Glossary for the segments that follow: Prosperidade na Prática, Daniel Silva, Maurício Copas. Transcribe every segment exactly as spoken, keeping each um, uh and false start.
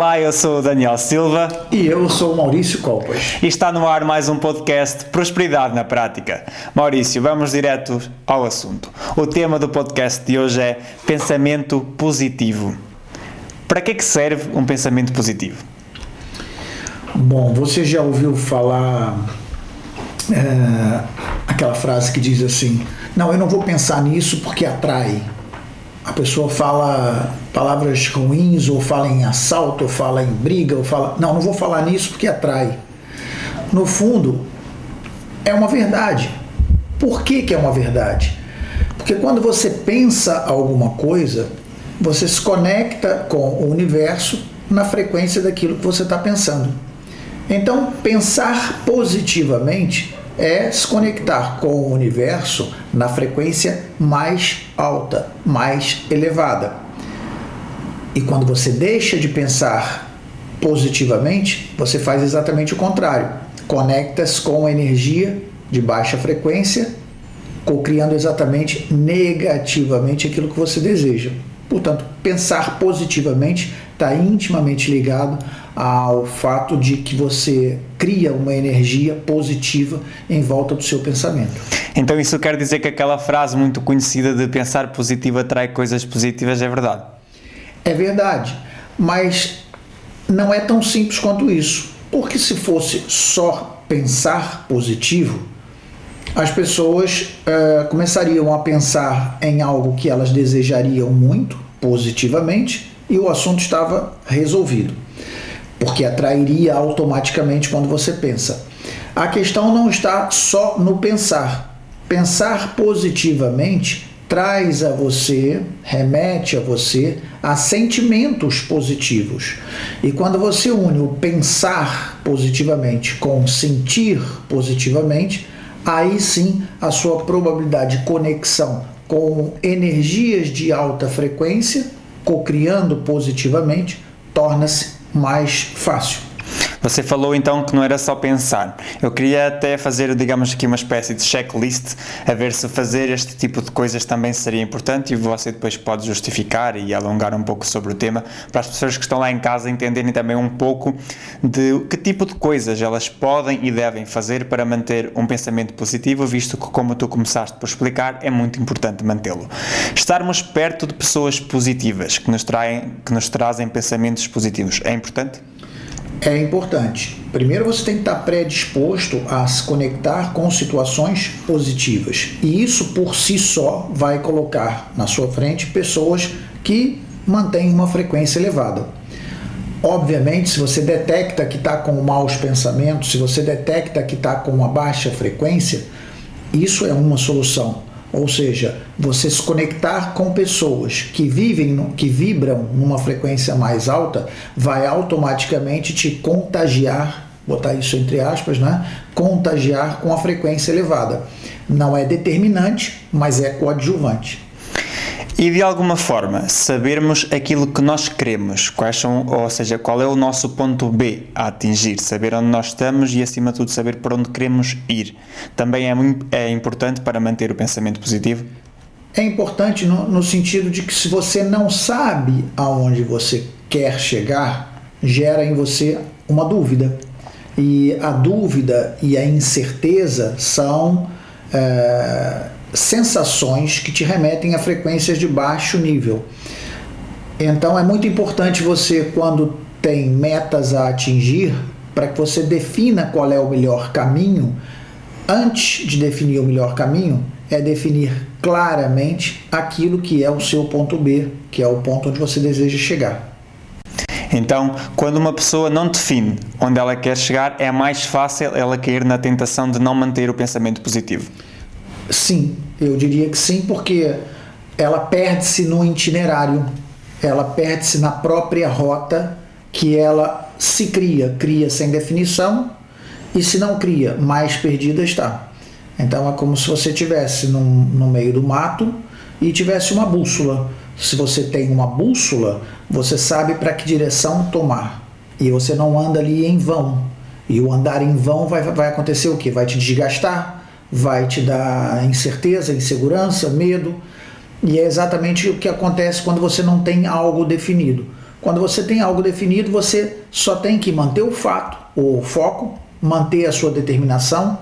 Olá, eu sou o Daniel Silva. E eu sou o Maurício Copas. E está no ar mais um podcast Prosperidade na Prática. Maurício, vamos direto ao assunto. O tema do podcast de hoje é pensamento positivo. Para que é que serve um pensamento positivo? Bom, você já ouviu falar é, aquela frase que diz assim: não, eu não vou pensar nisso porque atrai. A pessoa fala palavras ruins, ou fala em assalto, ou fala em briga, ou fala... Não, não vou falar nisso porque atrai. No fundo, é uma verdade. Por que que é uma verdade? Porque quando você pensa alguma coisa, você se conecta com o universo na frequência daquilo que você está pensando. Então, pensar positivamente é se conectar com o universo na frequência mais alta, mais elevada. E quando você deixa de pensar positivamente, você faz exatamente o contrário. Conecta-se com a energia de baixa frequência, co-criando exatamente negativamente aquilo que você deseja. Portanto, pensar positivamente está intimamente ligado ao fato de que você cria uma energia positiva em volta do seu pensamento. Então isso quer dizer que aquela frase muito conhecida de pensar positivo atrai coisas positivas é verdade? É verdade, mas não é tão simples quanto isso, porque se fosse só pensar positivo, as pessoas eh, começariam a pensar em algo que elas desejariam muito, positivamente, e o assunto estava resolvido, porque atrairia automaticamente quando você pensa. A questão não está só no pensar. Pensar positivamente traz a você, remete a você, a sentimentos positivos. E quando você une o pensar positivamente com sentir positivamente, aí sim a sua probabilidade de conexão com energias de alta frequência, co-criando positivamente, torna-se mais fácil. Você falou então que não era só pensar. Eu queria até fazer, digamos aqui, uma espécie de checklist, a ver se fazer este tipo de coisas também seria importante, e você depois pode justificar e alongar um pouco sobre o tema, para as pessoas que estão lá em casa entenderem também um pouco de que tipo de coisas elas podem e devem fazer para manter um pensamento positivo, visto que, como tu começaste por explicar, é muito importante mantê-lo. Estarmos perto de pessoas positivas, que nos, traem, que nos trazem pensamentos positivos, é importante? É importante. Primeiro você tem que estar predisposto a se conectar com situações positivas. E isso por si só vai colocar na sua frente pessoas que mantêm uma frequência elevada. Obviamente, se você detecta que está com maus pensamentos, se você detecta que está com uma baixa frequência, isso é uma solução. Ou seja, você se conectar com pessoas que vivem, que vibram numa frequência mais alta, vai automaticamente te contagiar, botar isso entre aspas, né? Contagiar com a frequência elevada. Não é determinante, mas é coadjuvante. E de alguma forma, sabermos aquilo que nós queremos, quais são, ou seja, qual é o nosso ponto B a atingir, saber onde nós estamos e, acima de tudo, saber para onde queremos ir, também é, muito, é importante para manter o pensamento positivo? É importante no, no sentido de que, se você não sabe aonde você quer chegar, gera em você uma dúvida. E a dúvida e a incerteza são... É, sensações que te remetem a frequências de baixo nível. Então é muito importante você, quando tem metas a atingir, para que você defina qual é o melhor caminho. Antes de definir o melhor caminho, é definir claramente aquilo que é o seu ponto B, que é o ponto onde você deseja chegar. Então, quando uma pessoa não define onde ela quer chegar, é mais fácil ela cair na tentação de não manter o pensamento positivo. Sim, eu diria que sim, porque ela perde-se no itinerário, ela perde-se na própria rota que ela se cria, cria sem definição, e se não cria, mais perdida está. Então é como se você estivesse no meio do mato e tivesse uma bússola. Se você tem uma bússola, você sabe para que direção tomar, e você não anda ali em vão. E o andar em vão vai, vai acontecer o quê? Vai te desgastar, vai te dar incerteza, insegurança, medo, e é exatamente o que acontece quando você não tem algo definido. Quando você tem algo definido, você só tem que manter o fato, o foco, manter a sua determinação.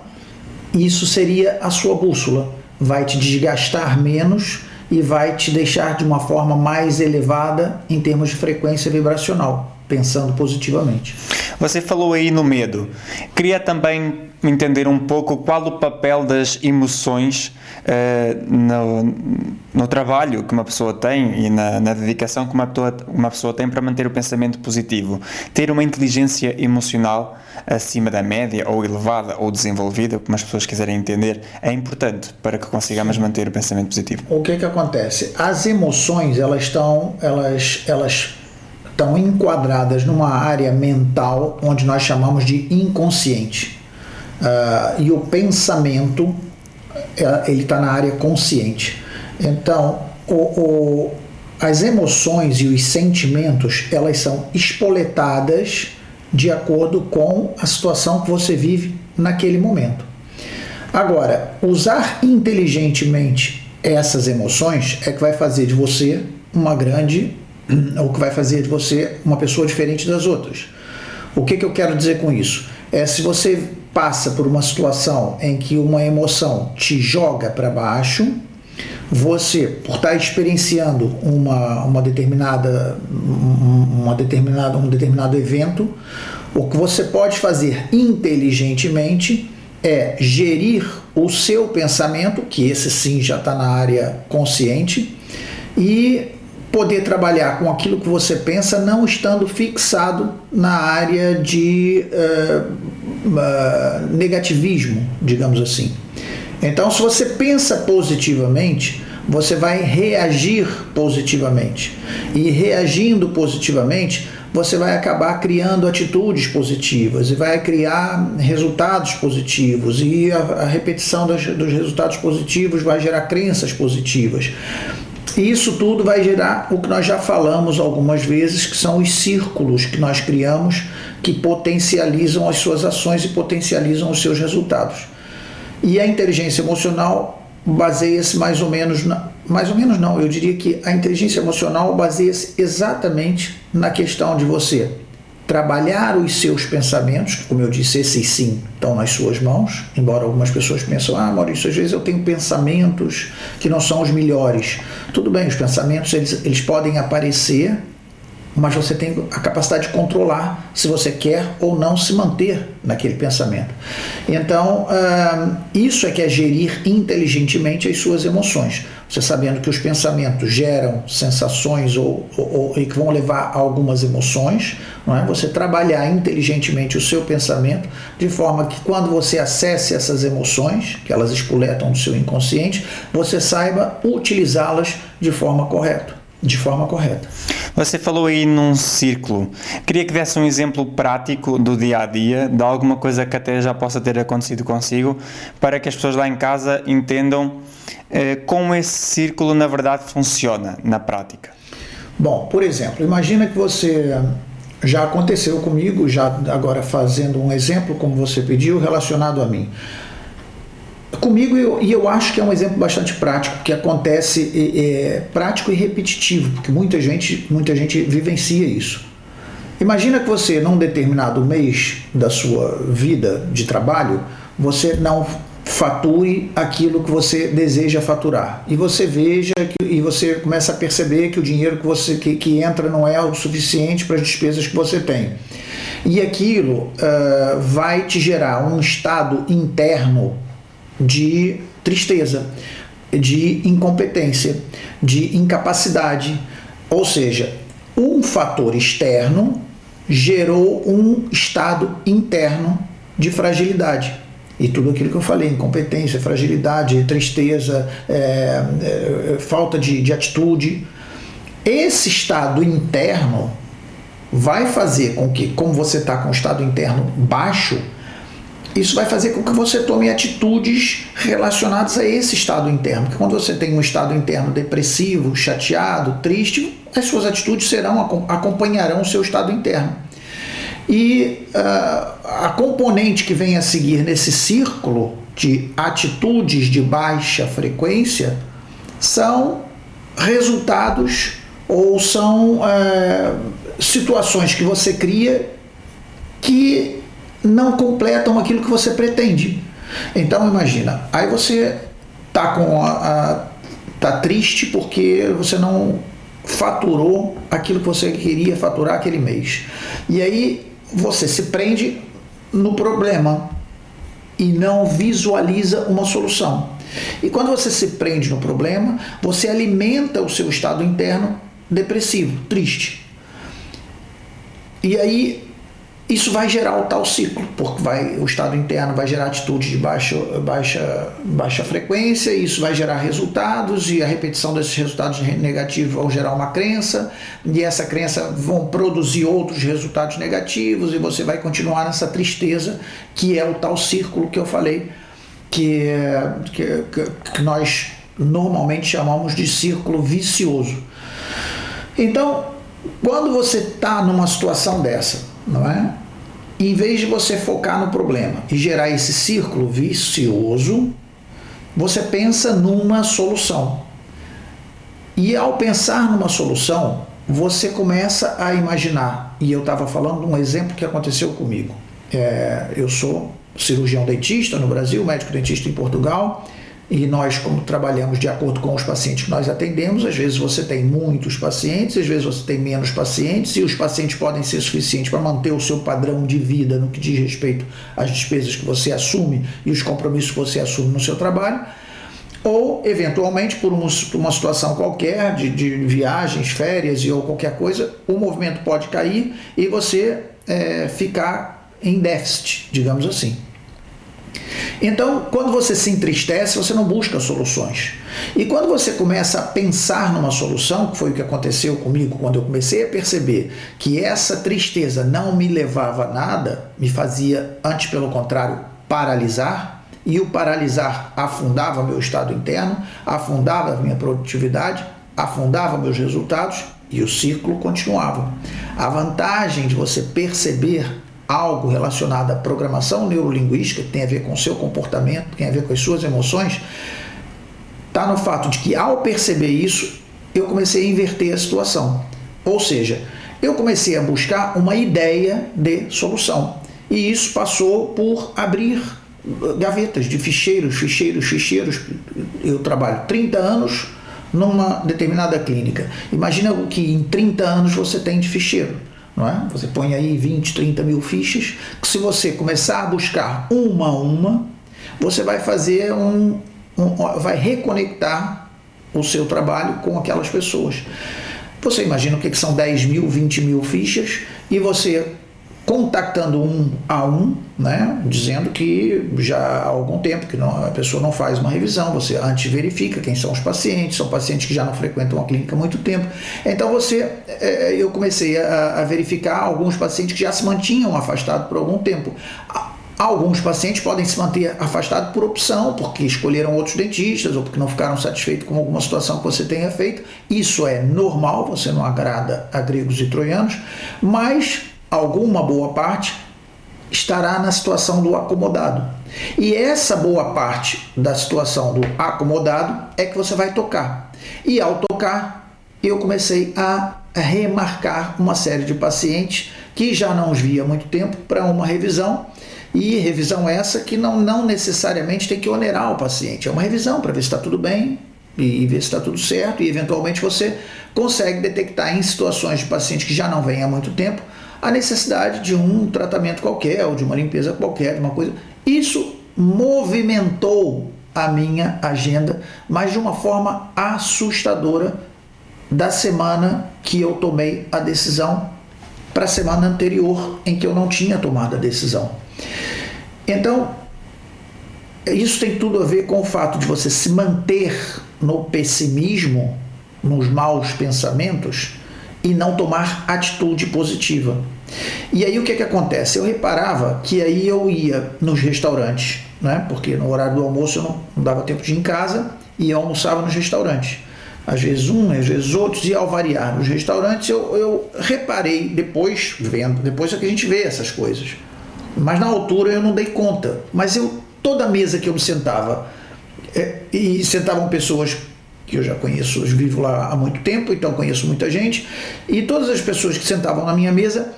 Isso seria a sua bússola. Vai te desgastar menos e vai te deixar de uma forma mais elevada em termos de frequência vibracional, pensando positivamente. Você falou aí no medo. Queria também entender um pouco qual o papel das emoções uh, no, no trabalho que uma pessoa tem e na, na dedicação que uma pessoa, uma pessoa tem para manter o pensamento positivo. Ter uma inteligência emocional acima da média, ou elevada, ou desenvolvida, como as pessoas quiserem entender, é importante para que consigamos manter o pensamento positivo. O que é que acontece? As emoções, elas estão... Elas, elas estão enquadradas numa área mental onde nós chamamos de inconsciente. Uh, e o pensamento, uh, ele está na área consciente. Então, o, o, as emoções e os sentimentos, elas são espoletadas de acordo com a situação que você vive naquele momento. Agora, usar inteligentemente essas emoções é que vai fazer de você uma grande... o que vai fazer de você uma pessoa diferente das outras. O que, que eu quero dizer com isso? É, se você passa por uma situação em que uma emoção te joga para baixo, você, por estar experienciando uma, uma determinada, uma determinada, um determinado evento, o que você pode fazer inteligentemente é gerir o seu pensamento, que esse sim já está na área consciente, e poder trabalhar com aquilo que você pensa, não estando fixado na área de uh, uh, negativismo, digamos assim. Então, se você pensa positivamente, você vai reagir positivamente. E reagindo positivamente, você vai acabar criando atitudes positivas e vai criar resultados positivos, e a, a repetição dos, dos resultados positivos vai gerar crenças positivas. E isso tudo vai gerar o que nós já falamos algumas vezes, que são os círculos que nós criamos, que potencializam as suas ações e potencializam os seus resultados. E a inteligência emocional baseia-se mais ou menos... Na, mais ou menos não, eu diria que a inteligência emocional baseia-se exatamente na questão de você trabalhar os seus pensamentos, que, como eu disse, esses sim estão nas suas mãos, embora algumas pessoas pensam, ah, Maurício, às vezes eu tenho pensamentos que não são os melhores. Tudo bem, os pensamentos, eles, eles podem aparecer, mas você tem a capacidade de controlar se você quer ou não se manter naquele pensamento. Então, hum, isso é que é gerir inteligentemente as suas emoções. Você sabendo que os pensamentos geram sensações ou, ou, ou, e que vão levar a algumas emoções, não é? Você trabalhar inteligentemente o seu pensamento de forma que, quando você acesse essas emoções, que elas espoletam do seu inconsciente, você saiba utilizá-las de forma correta. De forma correta. Você falou aí num círculo. Queria que desse um exemplo prático do dia a dia, de alguma coisa que até já possa ter acontecido consigo, para que as pessoas lá em casa entendam eh, como esse círculo na verdade funciona na prática. Bom, por exemplo, imagina que você... Já aconteceu comigo, já agora fazendo um exemplo, como você pediu, relacionado a mim. Comigo, eu, e eu acho que é um exemplo bastante prático, que acontece, é, é, prático e repetitivo, porque muita gente, muita gente vivencia isso. Imagina que você, num determinado mês da sua vida de trabalho, você não fature aquilo que você deseja faturar. E você veja, que, e você começa a perceber que o dinheiro que, você, que, que entra não é o suficiente para as despesas que você tem. E aquilo uh, vai te gerar um estado interno de tristeza, de incompetência, de incapacidade. Ou seja, um fator externo gerou um estado interno de fragilidade. E tudo aquilo que eu falei, incompetência, fragilidade, tristeza, é, é, falta de, de atitude. Esse estado interno vai fazer com que, como você está com o estado interno baixo, isso vai fazer com que você tome atitudes relacionadas a esse estado interno. Porque quando você tem um estado interno depressivo, chateado, triste, as suas atitudes serão, acompanharão o seu estado interno. E uh, a componente que vem a seguir nesse círculo de atitudes de baixa frequência são resultados ou são é, situações que você cria que não completam aquilo que você pretende. Então imagina, aí você tá com a, a, tá triste porque você não faturou aquilo que você queria faturar aquele mês. E aí você se prende no problema e não visualiza uma solução. E quando você se prende no problema, você alimenta o seu estado interno depressivo, triste. E aí isso vai gerar o tal ciclo, porque vai, o estado interno vai gerar atitudes de baixa, baixa, baixa frequência, e isso vai gerar resultados, e a repetição desses resultados negativos vão gerar uma crença, e essa crença vão produzir outros resultados negativos, e você vai continuar nessa tristeza, que é o tal círculo que eu falei, que, que, que nós normalmente chamamos de círculo vicioso. Então, quando você está numa situação dessa, não é? Em vez de você focar no problema e gerar esse círculo vicioso, você pensa numa solução. E ao pensar numa solução, você começa a imaginar. E eu estava falando de um exemplo que aconteceu comigo. É, eu sou cirurgião dentista no Brasil, médico dentista em Portugal, e nós, como trabalhamos de acordo com os pacientes que nós atendemos, às vezes você tem muitos pacientes, às vezes você tem menos pacientes, e os pacientes podem ser suficientes para manter o seu padrão de vida no que diz respeito às despesas que você assume e os compromissos que você assume no seu trabalho, ou, eventualmente, por uma situação qualquer, de, de viagens, férias e ou qualquer coisa, o movimento pode cair e você é, ficar em déficit, digamos assim. Então, quando você se entristece, você não busca soluções. E quando você começa a pensar numa solução, que foi o que aconteceu comigo quando eu comecei a perceber que essa tristeza não me levava a nada, me fazia, antes pelo contrário, paralisar, e o paralisar afundava meu estado interno, afundava minha produtividade, afundava meus resultados, e o ciclo continuava. A vantagem de você perceber algo relacionado à programação neurolinguística, que tem a ver com o seu comportamento, que tem a ver com as suas emoções, está no fato de que, ao perceber isso, eu comecei a inverter a situação. Ou seja, eu comecei a buscar uma ideia de solução. E isso passou por abrir gavetas de ficheiros, ficheiros, ficheiros. Eu trabalho trinta anos numa determinada clínica. Imagina o que em trinta anos você tem de ficheiro. Não é? Você põe aí vinte, trinta mil fichas, que se você começar a buscar uma a uma, você vai fazer um, um vai reconectar o seu trabalho com aquelas pessoas. Você imagina o que são dez mil, vinte mil fichas, e você contactando um a um, né, dizendo que já há algum tempo que não, a pessoa não faz uma revisão, você antes verifica quem são os pacientes, são pacientes que já não frequentam a clínica há muito tempo. Então você, é, eu comecei a, a verificar alguns pacientes que já se mantinham afastados por algum tempo. Alguns pacientes podem se manter afastados por opção, porque escolheram outros dentistas ou porque não ficaram satisfeitos com alguma situação que você tenha feito. Isso é normal, você não agrada a gregos e troianos, mas alguma boa parte estará na situação do acomodado. E essa boa parte da situação do acomodado é que você vai tocar. E ao tocar, eu comecei a remarcar uma série de pacientes que já não os via há muito tempo para uma revisão. E revisão essa que não, não necessariamente tem que onerar o paciente. É uma revisão para ver se está tudo bem e ver se está tudo certo. E eventualmente você consegue detectar em situações de pacientes que já não vêm há muito tempo a necessidade de um tratamento qualquer, ou de uma limpeza qualquer, de uma coisa. Isso movimentou a minha agenda, mas de uma forma assustadora, da semana que eu tomei a decisão para a semana anterior, em que eu não tinha tomado a decisão. Então, isso tem tudo a ver com o fato de você se manter no pessimismo, nos maus pensamentos, e não tomar atitude positiva. E aí o que é que acontece? Eu reparava que aí eu ia nos restaurantes, né? Porque no horário do almoço eu não, não dava tempo de ir em casa, e eu almoçava nos restaurantes. Às vezes um, às vezes outros, e ao variar nos restaurantes, eu, eu reparei depois, vendo, depois é que a gente vê essas coisas. Mas na altura eu não dei conta. Mas eu, toda mesa que eu me sentava, é, e sentavam pessoas que eu já conheço, eu vivo lá há muito tempo, então conheço muita gente, e todas as pessoas que sentavam na minha mesa,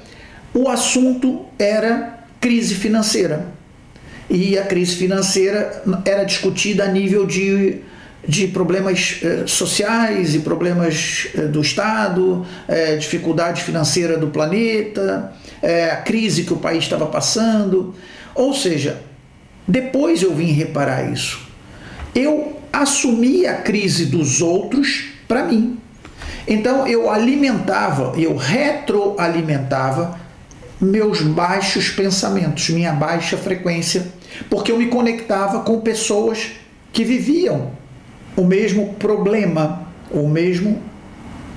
o assunto era crise financeira. E a crise financeira era discutida a nível de, de problemas eh, sociais e problemas eh, do Estado, eh, dificuldade financeira do planeta, eh, a crise que o país estava passando. Ou seja, depois eu vim reparar isso. Eu assumi a crise dos outros para mim. Então eu alimentava, eu retroalimentava meus baixos pensamentos, minha baixa frequência, porque eu me conectava com pessoas que viviam o mesmo problema, o mesmo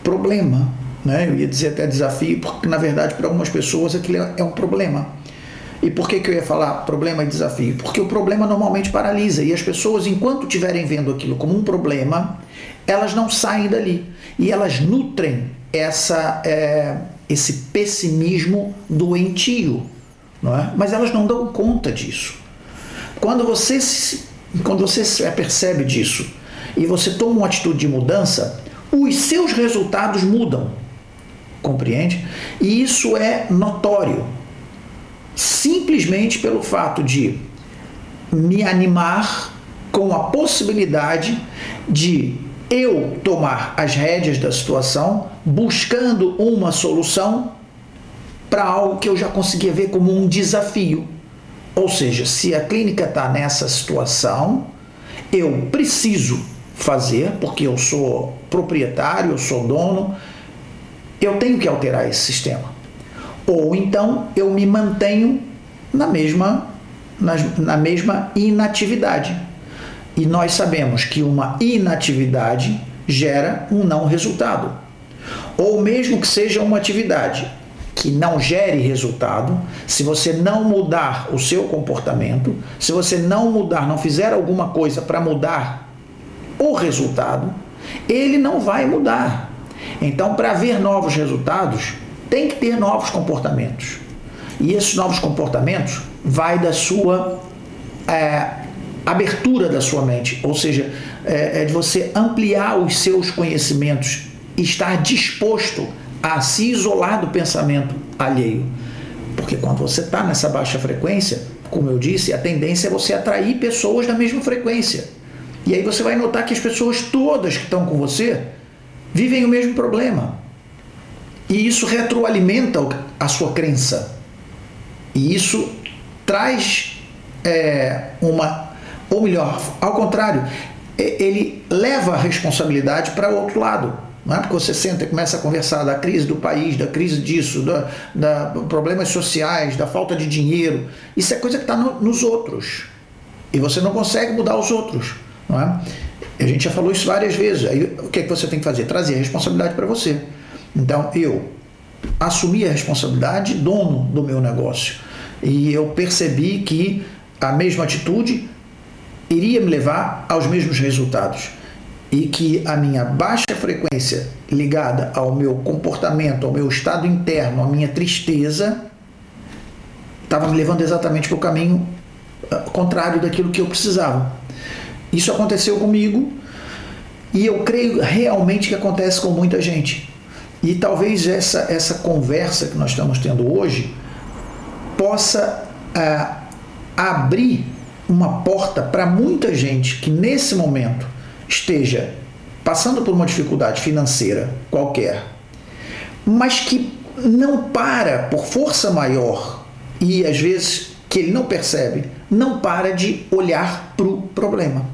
problema, né? Eu ia dizer até desafio, porque na verdade para algumas pessoas aquilo é um problema. E por que que eu ia falar problema e desafio? Porque o problema normalmente paralisa, e as pessoas, enquanto estiverem vendo aquilo como um problema, elas não saem dali, e elas nutrem essa, é, esse pessimismo doentio, não é? Mas elas não dão conta disso. Quando você, se, quando você se percebe disso, e você toma uma atitude de mudança, os seus resultados mudam, compreende? E isso é notório. Simplesmente pelo fato de me animar com a possibilidade de eu tomar as rédeas da situação, buscando uma solução para algo que eu já conseguia ver como um desafio. Ou seja, se a clínica está nessa situação, eu preciso fazer, porque eu sou proprietário, eu sou dono, eu tenho que alterar esse sistema. Ou então eu me mantenho na mesma, na, na mesma inatividade. E nós sabemos que uma inatividade gera um não resultado. Ou mesmo que seja uma atividade que não gere resultado, se você não mudar o seu comportamento, se você não mudar, não fizer alguma coisa para mudar o resultado, ele não vai mudar. Então, para ver novos resultados, tem que ter novos comportamentos. E esses novos comportamentos vai da sua é, abertura da sua mente, ou seja, é, é de você ampliar os seus conhecimentos, estar disposto a se isolar do pensamento alheio. Porque quando você está nessa baixa frequência, como eu disse, a tendência é você atrair pessoas da mesma frequência. E aí você vai notar que as pessoas todas que estão com você vivem o mesmo problema. E isso retroalimenta a sua crença. E isso traz é, uma... Ou melhor, ao contrário, ele leva a responsabilidade para o outro lado. Não é porque você senta e começa a conversar da crise do país, da crise disso, da, da problemas sociais, da falta de dinheiro. Isso é coisa que está no, nos outros. E você não consegue mudar os outros. Não é? A gente já falou isso várias vezes. Aí, o que é que você tem que fazer? Trazer a responsabilidade para você. Então, eu assumi a responsabilidade, dono do meu negócio. E eu percebi que a mesma atitude iria me levar aos mesmos resultados. E que a minha baixa frequência ligada ao meu comportamento, ao meu estado interno, à minha tristeza, estava me levando exatamente para o caminho contrário daquilo que eu precisava. Isso aconteceu comigo e eu creio realmente que acontece com muita gente. E talvez essa, essa conversa que nós estamos tendo hoje possa ah, abrir uma porta para muita gente que nesse momento esteja passando por uma dificuldade financeira qualquer, mas que não para por força maior e às vezes que ele não percebe, não para de olhar para o problema.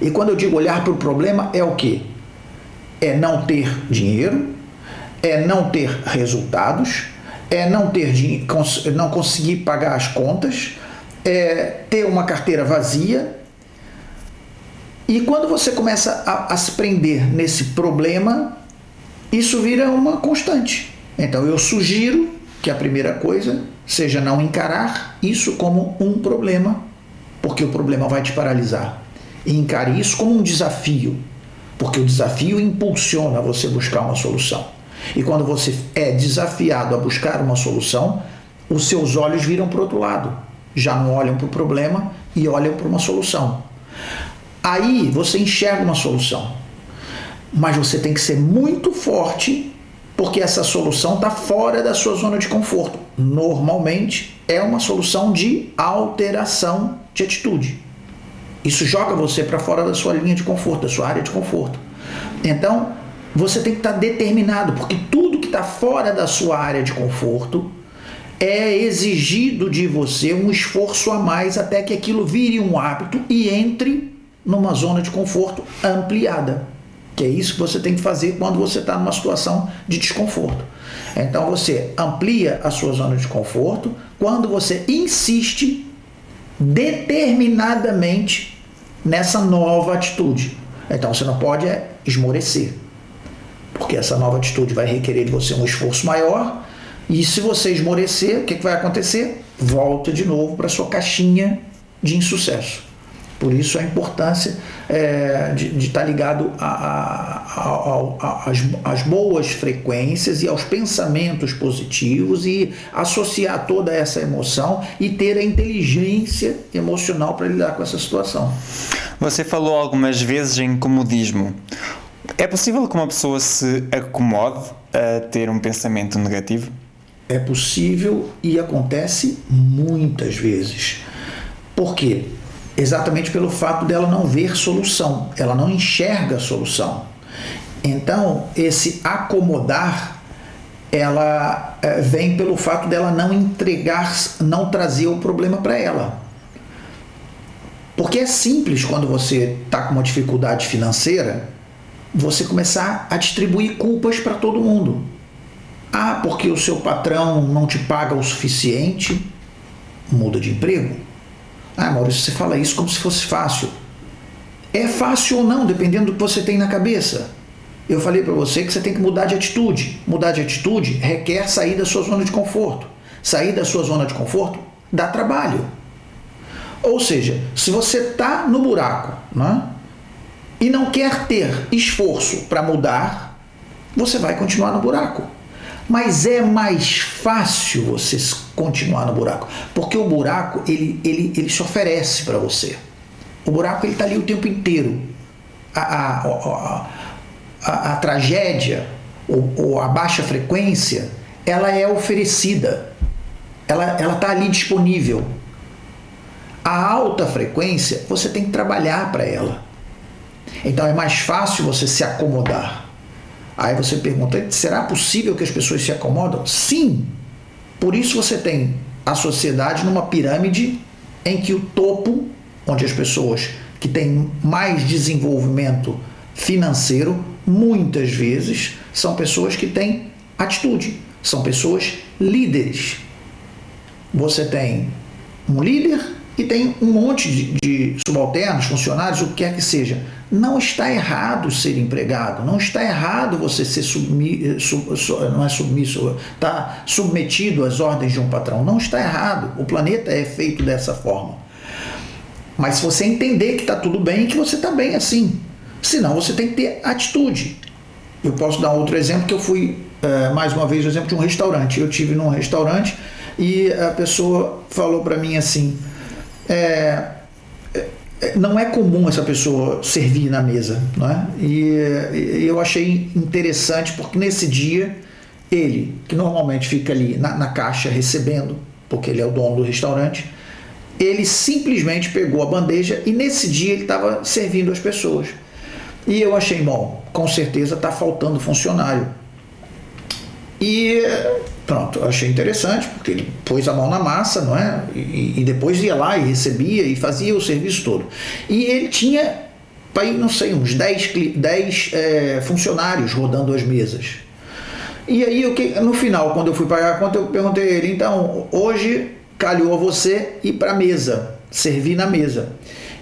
E quando eu digo olhar para o problema é o quê? É não ter dinheiro, é não ter resultados, é não ter dinheiro, cons- não conseguir pagar as contas, é ter uma carteira vazia. E quando você começa a, a se prender nesse problema, isso vira uma constante. Então eu sugiro que a primeira coisa seja não encarar isso como um problema, porque o problema vai te paralisar. E encare isso como um desafio. Porque o desafio impulsiona você buscar uma solução. E quando você é desafiado a buscar uma solução, os seus olhos viram para o outro lado. Já não olham para o problema e olham para uma solução. Aí você enxerga uma solução. mas você tem que ser muito forte, porque essa solução está fora da sua zona de conforto. Normalmente é uma solução de alteração de atitude. Isso joga você para fora da sua linha de conforto, da sua área de conforto. Então, você tem que estar determinado, porque tudo que está fora da sua área de conforto é exigido de você um esforço a mais até que aquilo vire um hábito e entre numa zona de conforto ampliada. Que é isso que você tem que fazer quando você está numa situação de desconforto. Então você amplia a sua zona de conforto quando você insiste determinadamente nessa nova atitude. Então você não pode esmorecer, porque essa nova atitude vai requerer de você um esforço maior, e se você esmorecer, o que, que vai acontecer? Volta de novo para a sua caixinha de insucesso. Por isso a importância é, de estar tá ligado às boas frequências e aos pensamentos positivos, e associar toda essa emoção e ter a inteligência emocional para lidar com essa situação. Você falou algumas vezes em comodismo. É possível que uma pessoa se acomode a ter um pensamento negativo? É possível e acontece muitas vezes. Por quê? Exatamente pelo fato dela não ver solução, ela não enxerga solução. Então, esse acomodar, ela é, vem pelo fato dela não entregar, não trazer o problema para ela. Porque é simples, quando você está com uma dificuldade financeira, você começar a distribuir culpas para todo mundo. Ah, porque o seu patrão não te paga o suficiente, muda de emprego. Ah, Maurício, você fala isso como se fosse fácil. É fácil ou não, dependendo do que você tem na cabeça. Eu falei para você que você tem que mudar de atitude. Mudar de atitude requer sair da sua zona de conforto. Sair da sua zona de conforto dá trabalho. Ou seja, se você está no buraco, né, e não quer ter esforço para mudar, você vai continuar no buraco. Mas é mais fácil você continuar no buraco, porque o buraco ele, ele, ele se oferece para você. O buraco está ali o tempo inteiro. A, a, a, a, a tragédia ou, ou a baixa frequência, ela é oferecida, ela está ali disponível. A alta frequência, você tem que trabalhar para ela. Então é mais fácil você se acomodar. Aí você pergunta, será possível que as pessoas se acomodam? Sim! Por isso você tem a sociedade numa pirâmide em que o topo, onde as pessoas que têm mais desenvolvimento financeiro, muitas vezes, são pessoas que têm atitude, são pessoas líderes. Você tem um líder e tem um monte de, de subalternos, funcionários, o que quer que seja. Não está errado ser empregado, não está errado você ser submi, sub, não é submisso, tá submetido às ordens de um patrão. Não está errado, o planeta é feito dessa forma. Mas se você entender que está tudo bem, que você está bem assim, senão você tem que ter atitude. Eu posso dar outro exemplo, que eu fui, é, mais uma vez, o exemplo de um restaurante. Eu estive num restaurante e a pessoa falou para mim assim, é, não é comum essa pessoa servir na mesa, não é? E eu achei interessante, porque nesse dia ele, que normalmente fica ali na, na caixa recebendo, porque ele é o dono do restaurante, ele simplesmente pegou a bandeja e nesse dia ele estava servindo as pessoas. E eu achei, bom, com certeza está faltando funcionário. E pronto, eu achei interessante, porque ele pôs a mão na massa, não é? E, e depois ia lá e recebia e fazia o serviço todo. E ele tinha, não sei, uns dez, dez é, funcionários rodando as mesas. E aí, eu, no final, quando eu fui pagar a conta, eu perguntei a ele, então, hoje calhou a você ir para a mesa, servir na mesa.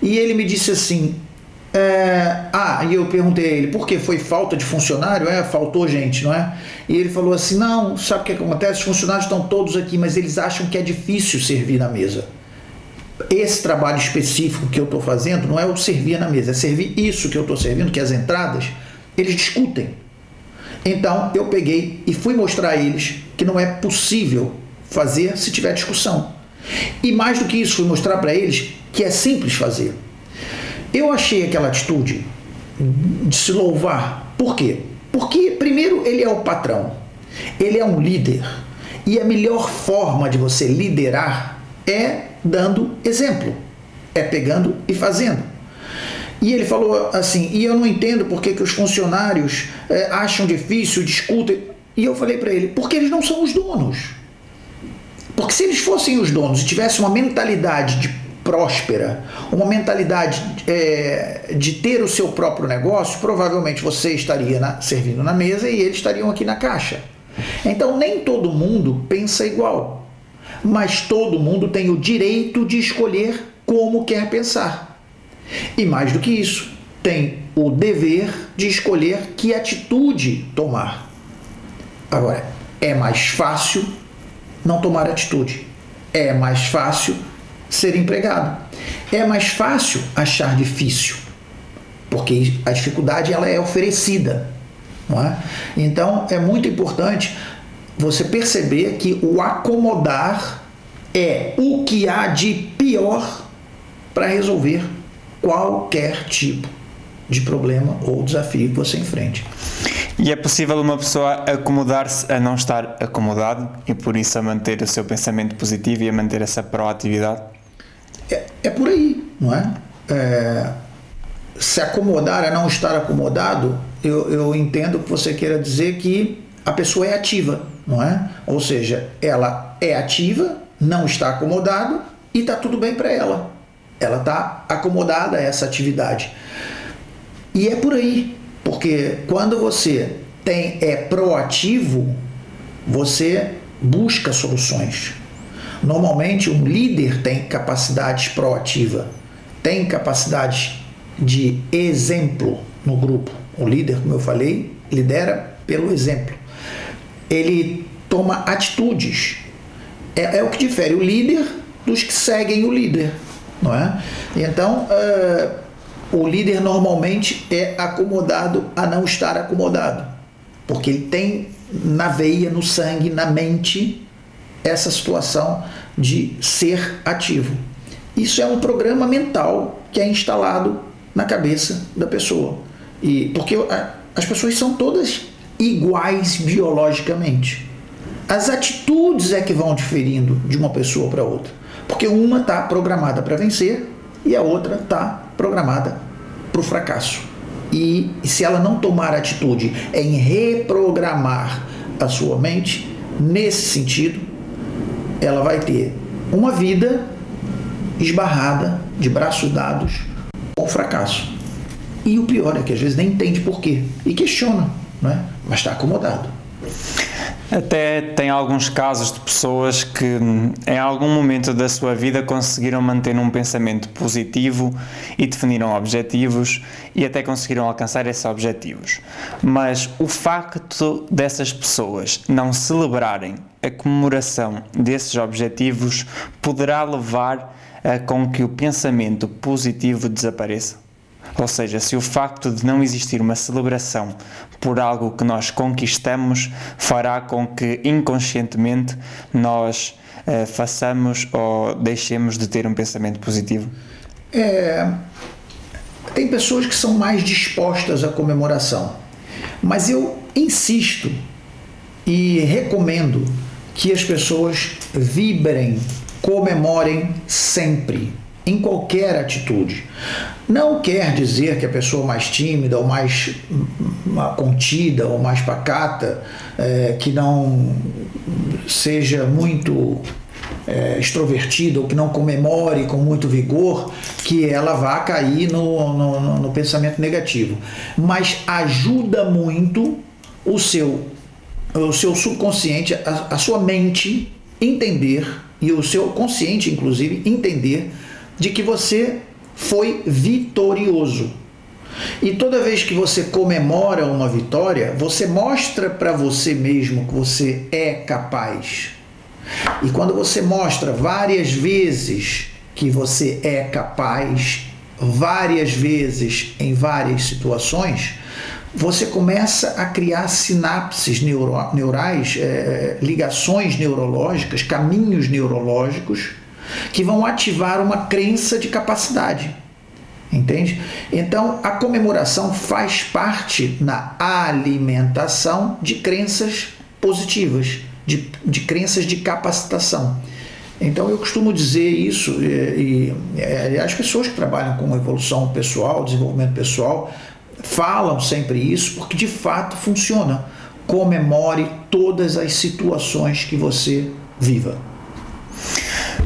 E ele me disse assim, é, ah, e eu perguntei a ele, por que foi falta de funcionário? É, faltou gente, não é? E ele falou assim, não, sabe o que acontece? Os funcionários estão todos aqui, mas eles acham que é difícil servir na mesa. Esse trabalho específico que eu estou fazendo não é o servir na mesa, é servir isso que eu estou servindo, que é as entradas, eles discutem. Então, eu peguei e fui mostrar a eles que não é possível fazer se tiver discussão. E mais do que isso, fui mostrar para eles que é simples fazer. Eu achei aquela atitude de se louvar Por quê? Porque, primeiro, ele é o patrão, ele é um líder, e a melhor forma de você liderar é dando exemplo, é pegando e fazendo. E ele falou assim, e eu não entendo por que que os funcionários é, acham difícil, discutem. E eu falei para ele, porque eles não são os donos. Porque se eles fossem os donos e tivessem uma mentalidade de próspera, uma mentalidade é, de ter o seu próprio negócio, provavelmente você estaria na, servindo na mesa e eles estariam aqui na caixa. Então nem todo mundo pensa igual, mas todo mundo tem o direito de escolher como quer pensar. E mais do que isso, tem o dever de escolher que atitude tomar. Agora, é mais fácil não tomar atitude. É mais fácil ser empregado. É mais fácil achar difícil, porque a dificuldade ela é oferecida, não é? Então, é muito importante você perceber que o acomodar é o que há de pior para resolver qualquer tipo de problema ou desafio que você enfrente. E é possível uma pessoa acomodar-se a não estar acomodado e por isso a manter o seu pensamento positivo e a manter essa proatividade? É, é por aí, não é? é? Se acomodar a não estar acomodado, eu, eu entendo que você queira dizer que a pessoa é ativa, não é? Ou seja, ela é ativa, não está acomodado e está tudo bem para ela. Ela está acomodada a essa atividade. E é por aí, porque quando você tem, é proativo, você busca soluções. Normalmente um líder tem capacidades proativas, tem capacidades de exemplo no grupo. O líder, como eu falei, lidera pelo exemplo. Ele toma atitudes. É, é o que difere o líder dos que seguem o líder. Não é? Então, uh, o líder normalmente é acomodado a não estar acomodado, porque ele tem na veia, no sangue, na mente, essa situação de ser ativo. Isso é um programa mental que é instalado na cabeça da pessoa, e, porque as pessoas são todas iguais biologicamente. As atitudes é que vão diferindo de uma pessoa para outra. Porque uma está programada para vencer e a outra está programada para o fracasso. E se ela não tomar atitude em reprogramar a sua mente, nesse sentido, ela vai ter uma vida esbarrada, de braços dados, com o fracasso. E o pior é que às vezes nem entende por quê e questiona, né? Mas está acomodado. Até tem alguns casos de pessoas que em algum momento da sua vida conseguiram manter um pensamento positivo e definiram objetivos e até conseguiram alcançar esses objetivos. Mas o facto dessas pessoas não celebrarem a comemoração desses objetivos poderá levar a com que o pensamento positivo desapareça. Ou seja, se o facto de não existir uma celebração por algo que nós conquistamos fará com que inconscientemente nós eh, façamos ou deixemos de ter um pensamento positivo? É, tem pessoas que são mais dispostas à comemoração, mas eu insisto e recomendo que as pessoas vibrem, comemorem sempre, em qualquer atitude. Não quer dizer que a pessoa mais tímida ou mais contida ou mais pacata, é, que não seja muito é, extrovertida ou que não comemore com muito vigor, que ela vá cair no, no, no pensamento negativo. Mas ajuda muito o seu, o seu subconsciente, a, a sua mente entender, e o seu consciente inclusive entender de que você foi vitorioso. E toda vez que você comemora uma vitória, você mostra para você mesmo que você é capaz. E quando você mostra várias vezes que você é capaz, várias vezes em várias situações, você começa a criar sinapses neuro, neurais, é, ligações neurológicas, caminhos neurológicos, que vão ativar uma crença de capacidade. Entende? Então, a comemoração faz parte na alimentação de crenças positivas, de, de crenças de capacitação. Então, eu costumo dizer isso, e, e as pessoas que trabalham com evolução pessoal, desenvolvimento pessoal, falam sempre isso porque de fato funciona. Comemore todas as situações que você viva.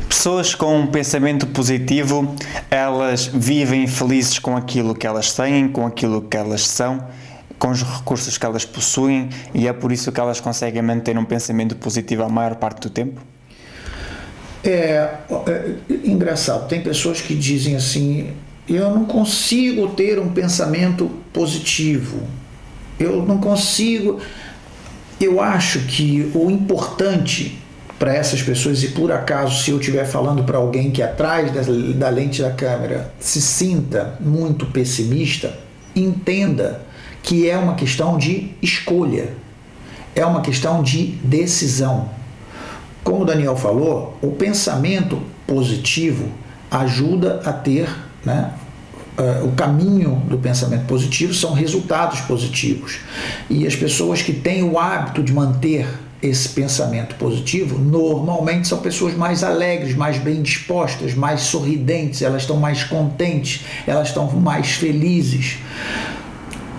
Pessoas com um pensamento positivo, elas vivem felizes com aquilo que elas têm, com aquilo que elas são, com os recursos que elas possuem, e é por isso que elas conseguem manter um pensamento positivo a maior parte do tempo? É, é engraçado, tem pessoas que dizem assim, eu não consigo ter um pensamento positivo, eu não consigo. Eu acho que o importante para essas pessoas, e por acaso se eu estiver falando para alguém que atrás da, da lente da câmera se sinta muito pessimista, entenda que é uma questão de escolha, é uma questão de decisão. Como o Daniel falou, o pensamento positivo ajuda a ter, né, o caminho do pensamento positivo são resultados positivos, e as pessoas que têm o hábito de manter esse pensamento positivo normalmente são pessoas mais alegres, mais bem dispostas, mais sorridentes, elas estão mais contentes, elas estão mais felizes.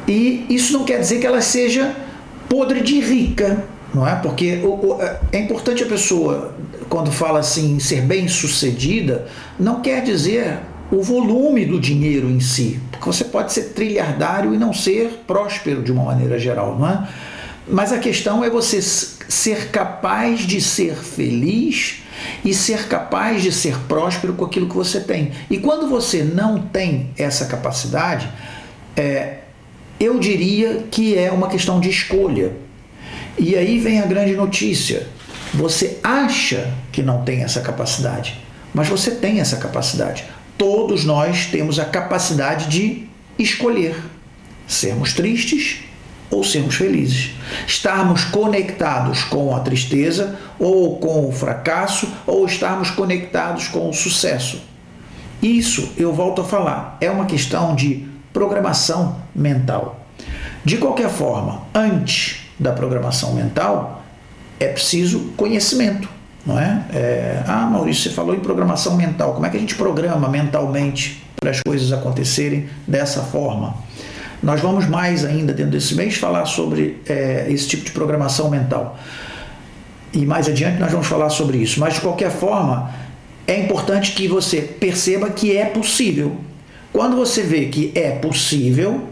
E isso não quer dizer que ela seja podre de rica, não é? Porque o, o, é importante a pessoa, quando fala assim, ser bem-sucedida, não quer dizer o volume do dinheiro em si, porque você pode ser trilhardário e não ser próspero de uma maneira geral, não é? Mas a questão é você ser capaz de ser feliz e ser capaz de ser próspero com aquilo que você tem. E quando você não tem essa capacidade, é, eu diria que é uma questão de escolha. E aí vem a grande notícia. Você acha que não tem essa capacidade, mas você tem essa capacidade. Todos nós temos a capacidade de escolher sermos tristes ou sermos felizes, estarmos conectados com a tristeza ou com o fracasso, ou estarmos conectados com o sucesso. Isso, eu volto a falar, é uma questão de programação mental. De qualquer forma, antes da programação mental é preciso conhecimento, não é? É, ah, Maurício, você falou em programação mental, como é que a gente programa mentalmente para as coisas acontecerem dessa forma? Nós vamos mais ainda dentro desse mês falar sobre é, esse tipo de programação mental. E mais adiante nós vamos falar sobre isso. Mas de qualquer forma, é importante que você perceba que é possível. Quando você vê que é possível,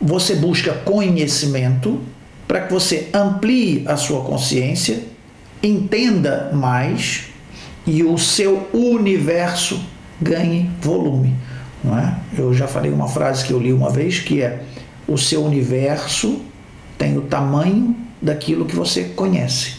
você busca conhecimento para que você amplie a sua consciência, entenda mais e o seu universo ganhe volume. Não é? Eu já falei uma frase que eu li uma vez, que é: o seu universo tem o tamanho daquilo que você conhece.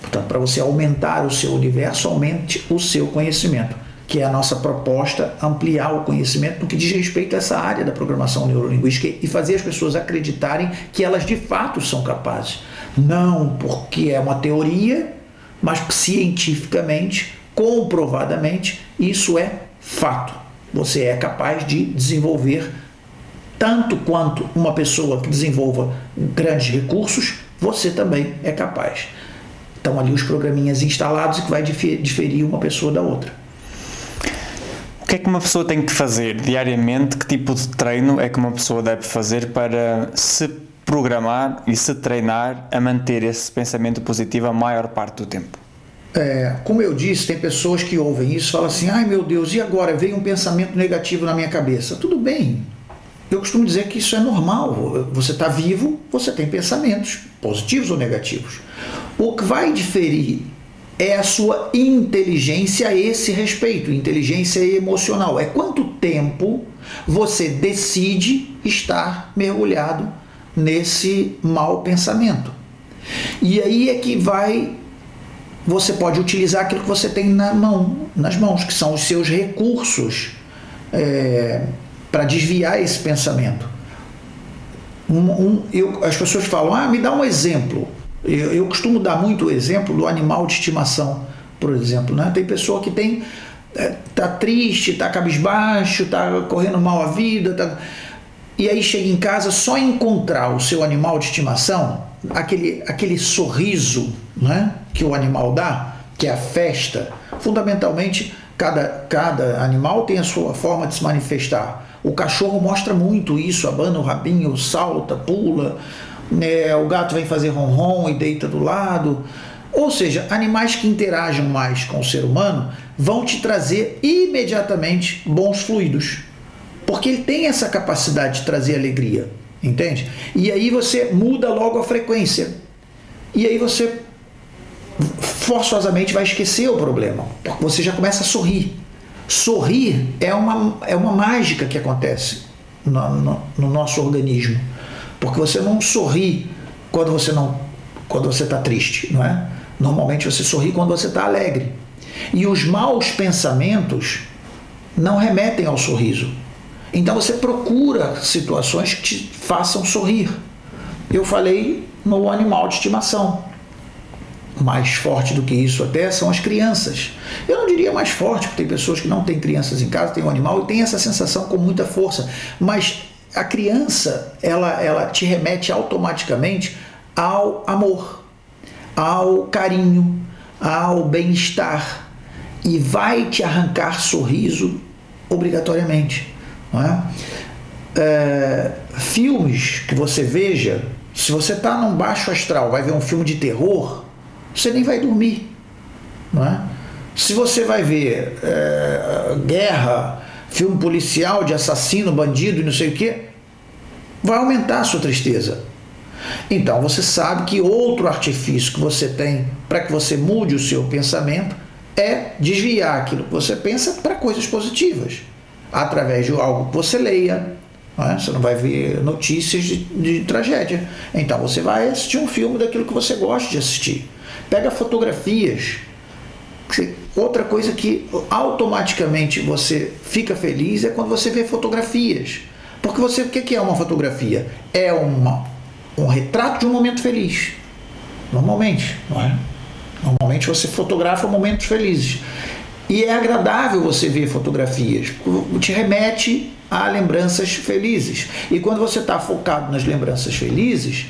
Portanto, para você aumentar o seu universo, aumente o seu conhecimento, que é a nossa proposta, ampliar o conhecimento no que diz respeito a essa área da programação neurolinguística e fazer as pessoas acreditarem que elas de fato são capazes. Não porque é uma teoria, mas cientificamente, comprovadamente, isso é fato. Você é capaz de desenvolver tanto quanto uma pessoa que desenvolva grandes recursos, você também é capaz. Estão ali os programinhas instalados que vai diferir uma pessoa da outra. O que é que uma pessoa tem que fazer diariamente? Que tipo de treino é que uma pessoa deve fazer para se programar e se treinar a manter esse pensamento positivo a maior parte do tempo? É, como eu disse, tem pessoas que ouvem isso e falam assim, ai meu Deus, e agora? Veio um pensamento negativo na minha cabeça. Tudo bem, eu costumo dizer que isso é normal, você está vivo, você tem pensamentos positivos ou negativos. O que vai diferir é a sua inteligência a esse respeito, inteligência emocional, é quanto tempo você decide estar mergulhado nesse mau pensamento. E aí é que vai... Você pode utilizar aquilo que você tem na mão, nas mãos, que são os seus recursos é, para desviar esse pensamento. Um, um, eu, as pessoas falam, ah, me dá um exemplo. Eu, eu costumo dar muito o exemplo do animal de estimação, por exemplo, né? Tem pessoa que tem tá triste, tá cabisbaixo, tá correndo mal a vida, tá... e aí chega em casa, só encontrar o seu animal de estimação, aquele, aquele sorriso, né, que o animal dá, que é a festa. Fundamentalmente, cada, cada animal tem a sua forma de se manifestar. O cachorro mostra muito isso, abana o rabinho, salta, pula, né, o gato vem fazer ronron e deita do lado. Ou seja, animais que interagem mais com o ser humano vão te trazer imediatamente bons fluidos, porque ele tem essa capacidade de trazer alegria, entende? E aí você muda logo a frequência, e aí você forçosamente vai esquecer o problema, porque você já começa a sorrir. Sorrir é uma, é uma mágica que acontece no, no, no nosso organismo, porque você não sorri quando você não, quando você está triste, não é? Normalmente você sorri quando você está alegre. E os maus pensamentos não remetem ao sorriso. Então você procura situações que te façam sorrir. Eu falei no animal de estimação. Mais forte do que isso até são as crianças. Eu não diria mais forte, porque tem pessoas que não têm crianças em casa, têm um animal e tem essa sensação com muita força. Mas a criança, ela, ela te remete automaticamente ao amor, ao carinho, ao bem-estar, e vai te arrancar sorriso obrigatoriamente, não é? É, filmes que você veja, se você está num baixo astral, vai ver um filme de terror, você nem vai dormir, não é? Se você vai ver é, guerra, filme policial de assassino, bandido e não sei o que, vai aumentar a sua tristeza. Então você sabe que outro artifício que você tem para que você mude o seu pensamento é desviar aquilo que você pensa para coisas positivas, através de algo que você leia, não é? Você não vai ver notícias de, de tragédia, então você vai assistir um filme daquilo que você gosta de assistir. Pega fotografias. Outra coisa que automaticamente você fica feliz é quando você vê fotografias, porque você, o que é uma fotografia? É uma um retrato de um momento feliz, normalmente, não é? Normalmente você fotografa momentos felizes, e é agradável você ver fotografias, te remete a lembranças felizes, e quando você está focado nas lembranças felizes,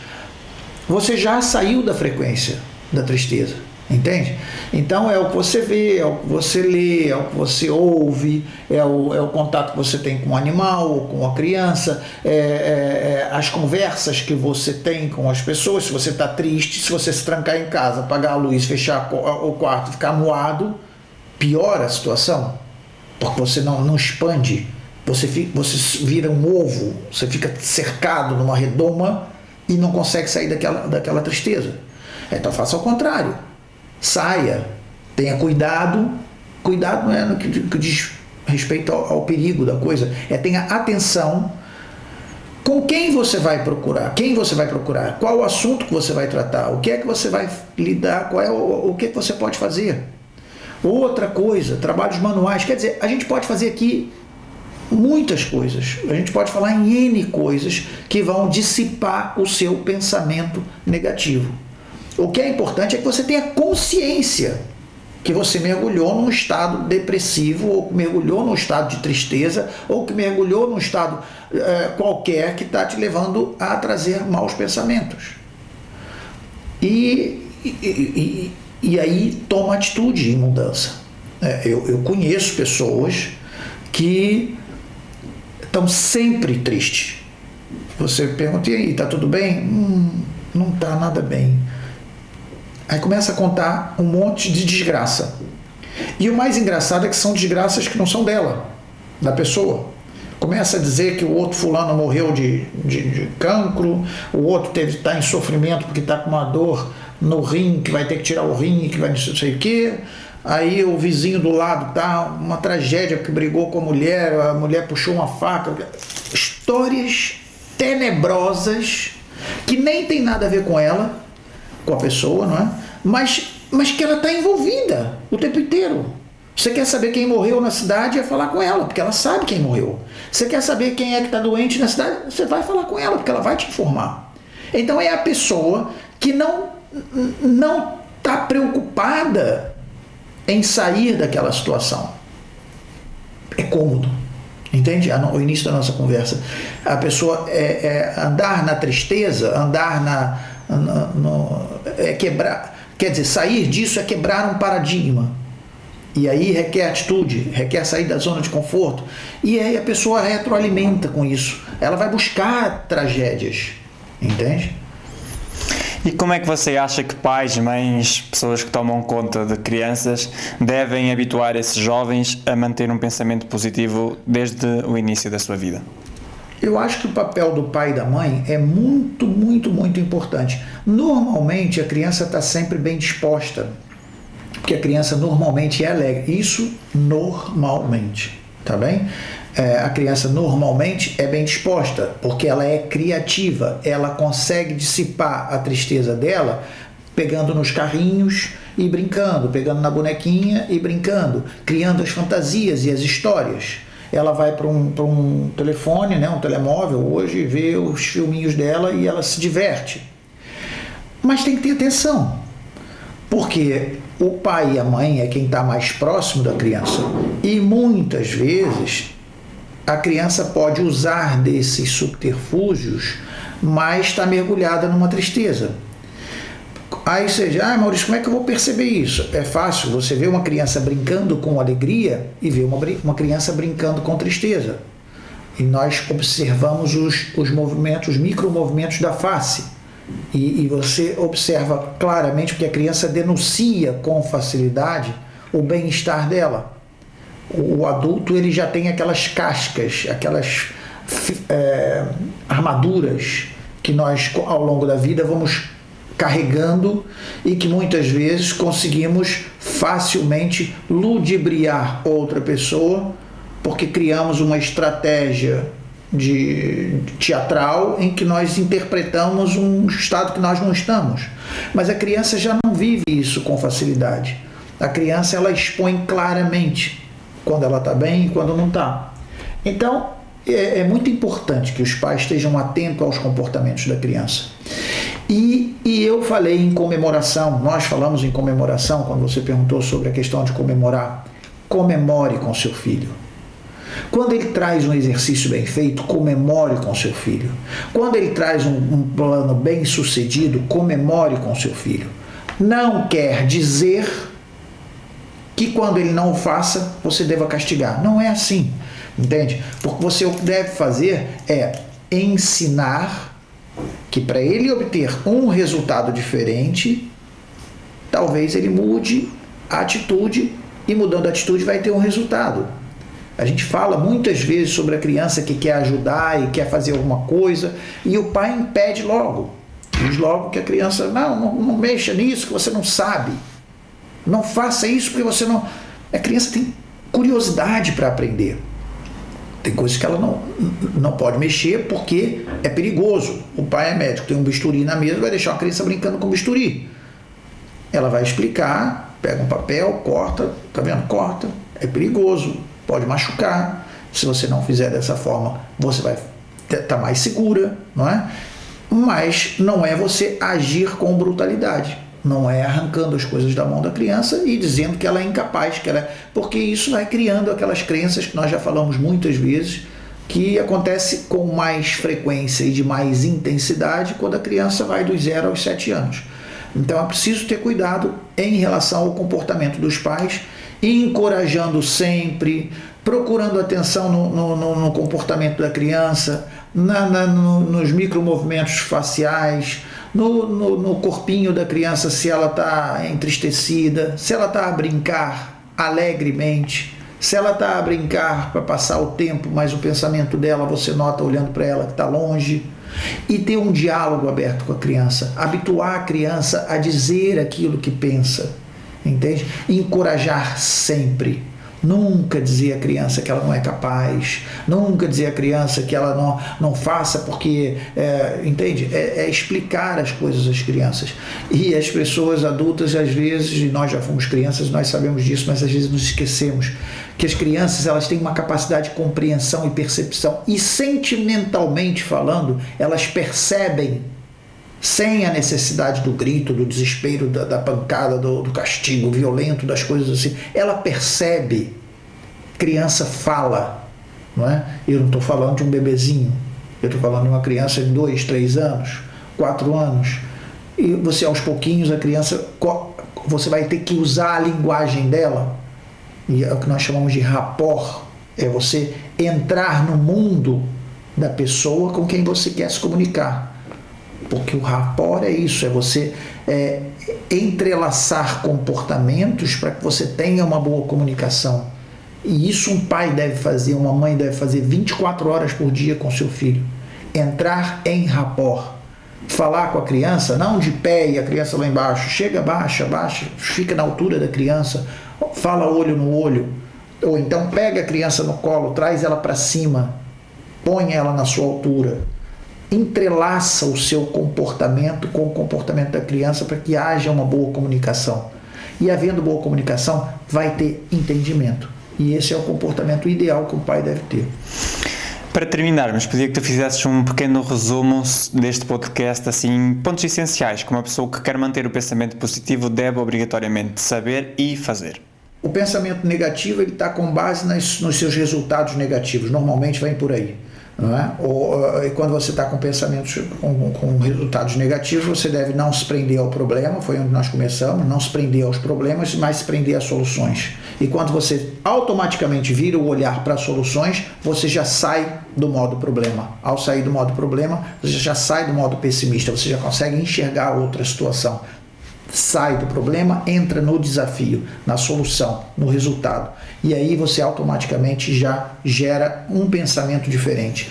você já saiu da frequência da tristeza, entende? Então é o que você vê, é o que você lê, é o que você ouve, é o, é o contato que você tem com o animal, com a criança, é, é, é as conversas que você tem com as pessoas. Se você está triste, se você se trancar em casa, apagar a luz, fechar o quarto, ficar moado, piora a situação, porque você não, não expande, você, fica, você vira um ovo, você fica cercado numa redoma e não consegue sair daquela, daquela tristeza. Então faça ao contrário. Saia, tenha cuidado, cuidado não é no que, que diz respeito ao, ao perigo da coisa, é tenha atenção com quem você vai procurar, quem você vai procurar, qual o assunto que você vai tratar, o que é que você vai lidar, qual é o, o que, é que você pode fazer. Outra coisa, trabalhos manuais, quer dizer, a gente pode fazer aqui muitas coisas, a gente pode falar em N coisas que vão dissipar o seu pensamento negativo. O que é importante é que você tenha consciência que você mergulhou num estado depressivo, ou que mergulhou num estado de tristeza, ou que mergulhou num estado é, qualquer que está te levando a trazer maus pensamentos. E, e, e, e aí toma atitude em mudança. É, eu, eu conheço pessoas que estão sempre tristes. Você pergunta, e aí, está tudo bem? Hum, não está nada bem. Aí começa a contar um monte de desgraça. E o mais engraçado é que são desgraças que não são dela, da pessoa. Começa a dizer que o outro fulano morreu de, de, de cancro, o outro teve tá em sofrimento porque está com uma dor no rim, que vai ter que tirar o rim, que vai não sei o quê. Aí o vizinho do lado tá uma tragédia porque brigou com a mulher, a mulher puxou uma faca. Histórias tenebrosas que nem tem nada a ver com ela, com a pessoa, não é? Mas, mas que ela está envolvida o tempo inteiro. Você quer saber quem morreu na cidade, é falar com ela, porque ela sabe quem morreu. Você quer saber quem é que está doente na cidade, você vai falar com ela, porque ela vai te informar. Então é a pessoa que não não está preocupada em sair daquela situação. é cômodo. Entende? O início da nossa conversa. A pessoa é, é andar na tristeza, andar na... na no, é quebrar... Quer dizer, sair disso é quebrar um paradigma. E aí requer atitude, requer sair da zona de conforto. E aí a pessoa retroalimenta com isso. Ela vai buscar tragédias. Entende? E como é que você acha que pais, mães, pessoas que tomam conta de crianças devem habituar esses jovens a manter um pensamento positivo desde o início da sua vida? Eu acho que o papel do pai e da mãe é muito, muito, muito importante. Normalmente a criança está sempre bem disposta, porque a criança normalmente é alegre. Isso normalmente, tá bem? É, a criança normalmente é bem disposta, porque ela é criativa, ela consegue dissipar a tristeza dela pegando nos carrinhos e brincando, pegando na bonequinha e brincando, criando as fantasias e as histórias. Ela vai para um, para um telefone, né, um telemóvel hoje, vê os filminhos dela e ela se diverte. Mas tem que ter atenção, porque o pai e a mãe é quem está mais próximo da criança e muitas vezes a criança pode usar desses subterfúgios, mas está mergulhada numa tristeza. Aí você diz, ah, Maurício, como é que eu vou perceber isso? É fácil, você vê uma criança brincando com alegria e vê uma, uma criança brincando com tristeza. E nós observamos os, os movimentos, os micromovimentos da face. E, e você observa claramente porque a criança denuncia com facilidade o bem-estar dela. O adulto ele já tem aquelas cascas, aquelas é, armaduras que nós ao longo da vida vamos carregando e que muitas vezes conseguimos facilmente ludibriar outra pessoa porque criamos uma estratégia de, de teatral em que nós interpretamos um estado que nós não estamos. Mas a criança já não vive isso com facilidade. A criança ela expõe claramente quando ela está bem e quando não está. Então, é, é muito importante que os pais estejam atentos aos comportamentos da criança. E, e eu falei em comemoração, nós falamos em comemoração, quando você perguntou sobre a questão de comemorar. Comemore com seu filho. Quando ele traz um exercício bem feito, comemore com seu filho. Quando ele traz um, um plano bem sucedido, comemore com seu filho. Não quer dizer que quando ele não o faça, você deva castigar. Não é assim, entende? Porque você, o que deve fazer é ensinar que para ele obter um resultado diferente, talvez ele mude a atitude e mudando a atitude vai ter um resultado. A gente fala muitas vezes sobre a criança que quer ajudar e quer fazer alguma coisa e o pai impede logo. Diz logo que a criança, não, não, não mexa nisso que você não sabe. Não faça isso porque você não... A criança tem curiosidade para aprender. Tem coisas que ela não, não pode mexer porque é perigoso. O pai é médico, tem um bisturi na mesa, vai deixar a criança brincando com o bisturi. Ela vai explicar, pega um papel, corta, tá vendo? Corta, é perigoso, pode machucar. Se você não fizer dessa forma, você vai estar mais segura, não é? Mas não é você agir com brutalidade. Não é arrancando as coisas da mão da criança e dizendo que ela é incapaz, que ela é... porque isso vai criando aquelas crenças que nós já falamos muitas vezes, que acontece com mais frequência e de mais intensidade quando a criança vai dos zero aos sete anos. Então é preciso ter cuidado em relação ao comportamento dos pais, encorajando sempre, procurando atenção no, no, no comportamento da criança, na, na, no, nos micromovimentos faciais, No, no, no corpinho da criança, se ela está entristecida, se ela está a brincar alegremente, se ela está a brincar para passar o tempo, mas o pensamento dela você nota olhando para ela que está longe. E ter um diálogo aberto com a criança, habituar a criança a dizer aquilo que pensa, entende? Encorajar sempre. Nunca dizer à criança que ela não é capaz, nunca dizer à criança que ela não, não faça porque, é, entende? É, é explicar as coisas às crianças. E as pessoas adultas, às vezes, e nós já fomos crianças, nós sabemos disso, mas às vezes nos esquecemos que as crianças elas têm uma capacidade de compreensão e percepção e sentimentalmente falando, elas percebem sem a necessidade do grito, do desespero, da, da pancada, do, do castigo violento, das coisas assim. Ela percebe. criança fala, não é? Eu não estou falando de um bebezinho, eu estou falando de uma criança de dois, três anos, quatro anos, e você aos pouquinhos a criança, você vai ter que usar a linguagem dela, e é o que nós chamamos de rapport, é você entrar no mundo da pessoa com quem você quer se comunicar, porque o rapport é isso, é você é, entrelaçar comportamentos para que você tenha uma boa comunicação, e isso um pai deve fazer, uma mãe deve fazer vinte e quatro horas por dia com seu filho, entrar em rapport, falar com a criança, não de pé e a criança lá embaixo, chega, baixa, baixa, fica na altura da criança, fala olho no olho, ou então pega a criança no colo, traz ela para cima, põe ela na sua altura, entrelaça o seu comportamento com o comportamento da criança para que haja uma boa comunicação. E havendo boa comunicação, vai ter entendimento. E esse é o comportamento ideal que o pai deve ter. Para terminarmos, pedia que tu fizesses um pequeno resumo deste podcast, assim, pontos essenciais que uma pessoa que quer manter o pensamento positivo deve obrigatoriamente saber e fazer. O pensamento negativo está com base nas, nos seus resultados negativos, normalmente vem por aí. Não é? Ou, e quando você está com pensamentos com, com resultados negativos, você deve não se prender ao problema, foi onde nós começamos, não se prender aos problemas, mas se prender às soluções. E quando você automaticamente vira o olhar para as soluções, você já sai do modo problema. Ao sair do modo problema, você já sai do modo pessimista, você já consegue enxergar outra situação. Sai do problema, entra no desafio, na solução, no resultado. E aí você automaticamente já gera um pensamento diferente.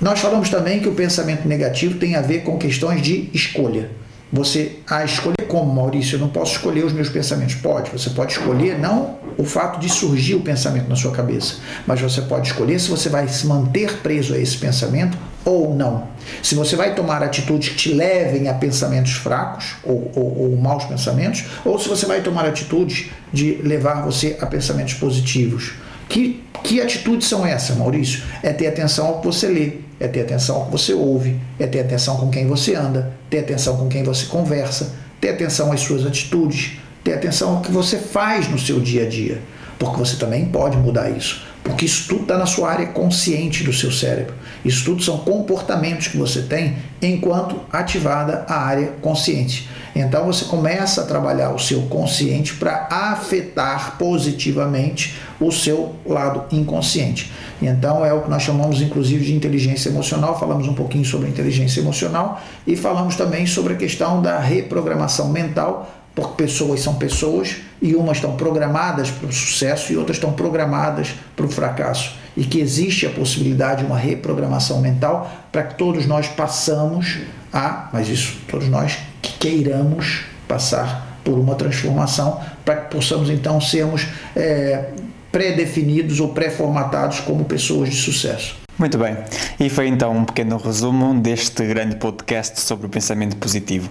Nós falamos também que o pensamento negativo tem a ver com questões de escolha. Você a escolher como, Maurício? Eu não posso escolher os meus pensamentos. Pode, você pode escolher não o fato de surgir o pensamento na sua cabeça, mas você pode escolher se você vai se manter preso a esse pensamento ou não. Se você vai tomar atitudes que te levem a pensamentos fracos ou, ou, ou maus pensamentos, ou se você vai tomar atitudes de levar você a pensamentos positivos. Que, que atitudes são essas, Maurício? É ter atenção ao que você lê, é ter atenção ao que você ouve, é ter atenção com quem você anda, ter atenção com quem você conversa, ter atenção às suas atitudes, ter atenção ao que você faz no seu dia a dia, porque você também pode mudar isso, porque isso tudo está na sua área consciente do seu cérebro. Isso tudo são comportamentos que você tem enquanto ativada a área consciente. Então você começa a trabalhar o seu consciente para afetar positivamente o seu lado inconsciente. Então é o que nós chamamos inclusive de inteligência emocional, falamos um pouquinho sobre inteligência emocional e falamos também sobre a questão da reprogramação mental, porque pessoas são pessoas e umas estão programadas para o sucesso e outras estão programadas para o fracasso, e que existe a possibilidade de uma reprogramação mental para que todos nós passamos a, mas isso todos nós que queiramos passar por uma transformação, para que possamos então sermos é, pré-definidos ou pré-formatados como pessoas de sucesso. Muito bem, e foi então um pequeno resumo deste grande podcast sobre o pensamento positivo.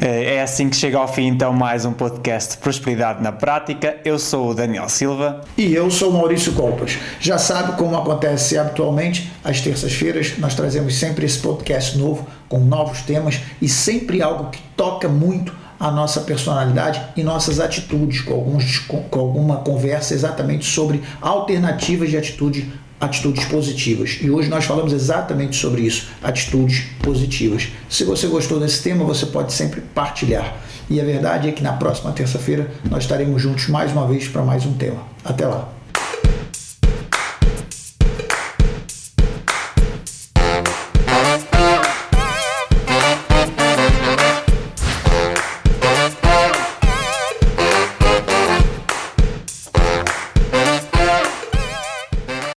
É assim que chega ao fim então mais um podcast Prosperidade na Prática. Eu sou o Daniel Silva. E eu sou o Maurício Copas. Já sabe como acontece habitualmente, às terças-feiras nós trazemos sempre esse podcast novo, com novos temas e sempre algo que toca muito a nossa personalidade e nossas atitudes, com, alguns, com alguma conversa exatamente sobre alternativas de atitude atitudes positivas. E hoje nós falamos exatamente sobre isso, atitudes positivas. Se você gostou desse tema, você pode sempre partilhar. E a verdade é que na próxima terça-feira nós estaremos juntos mais uma vez para mais um tema. Até lá!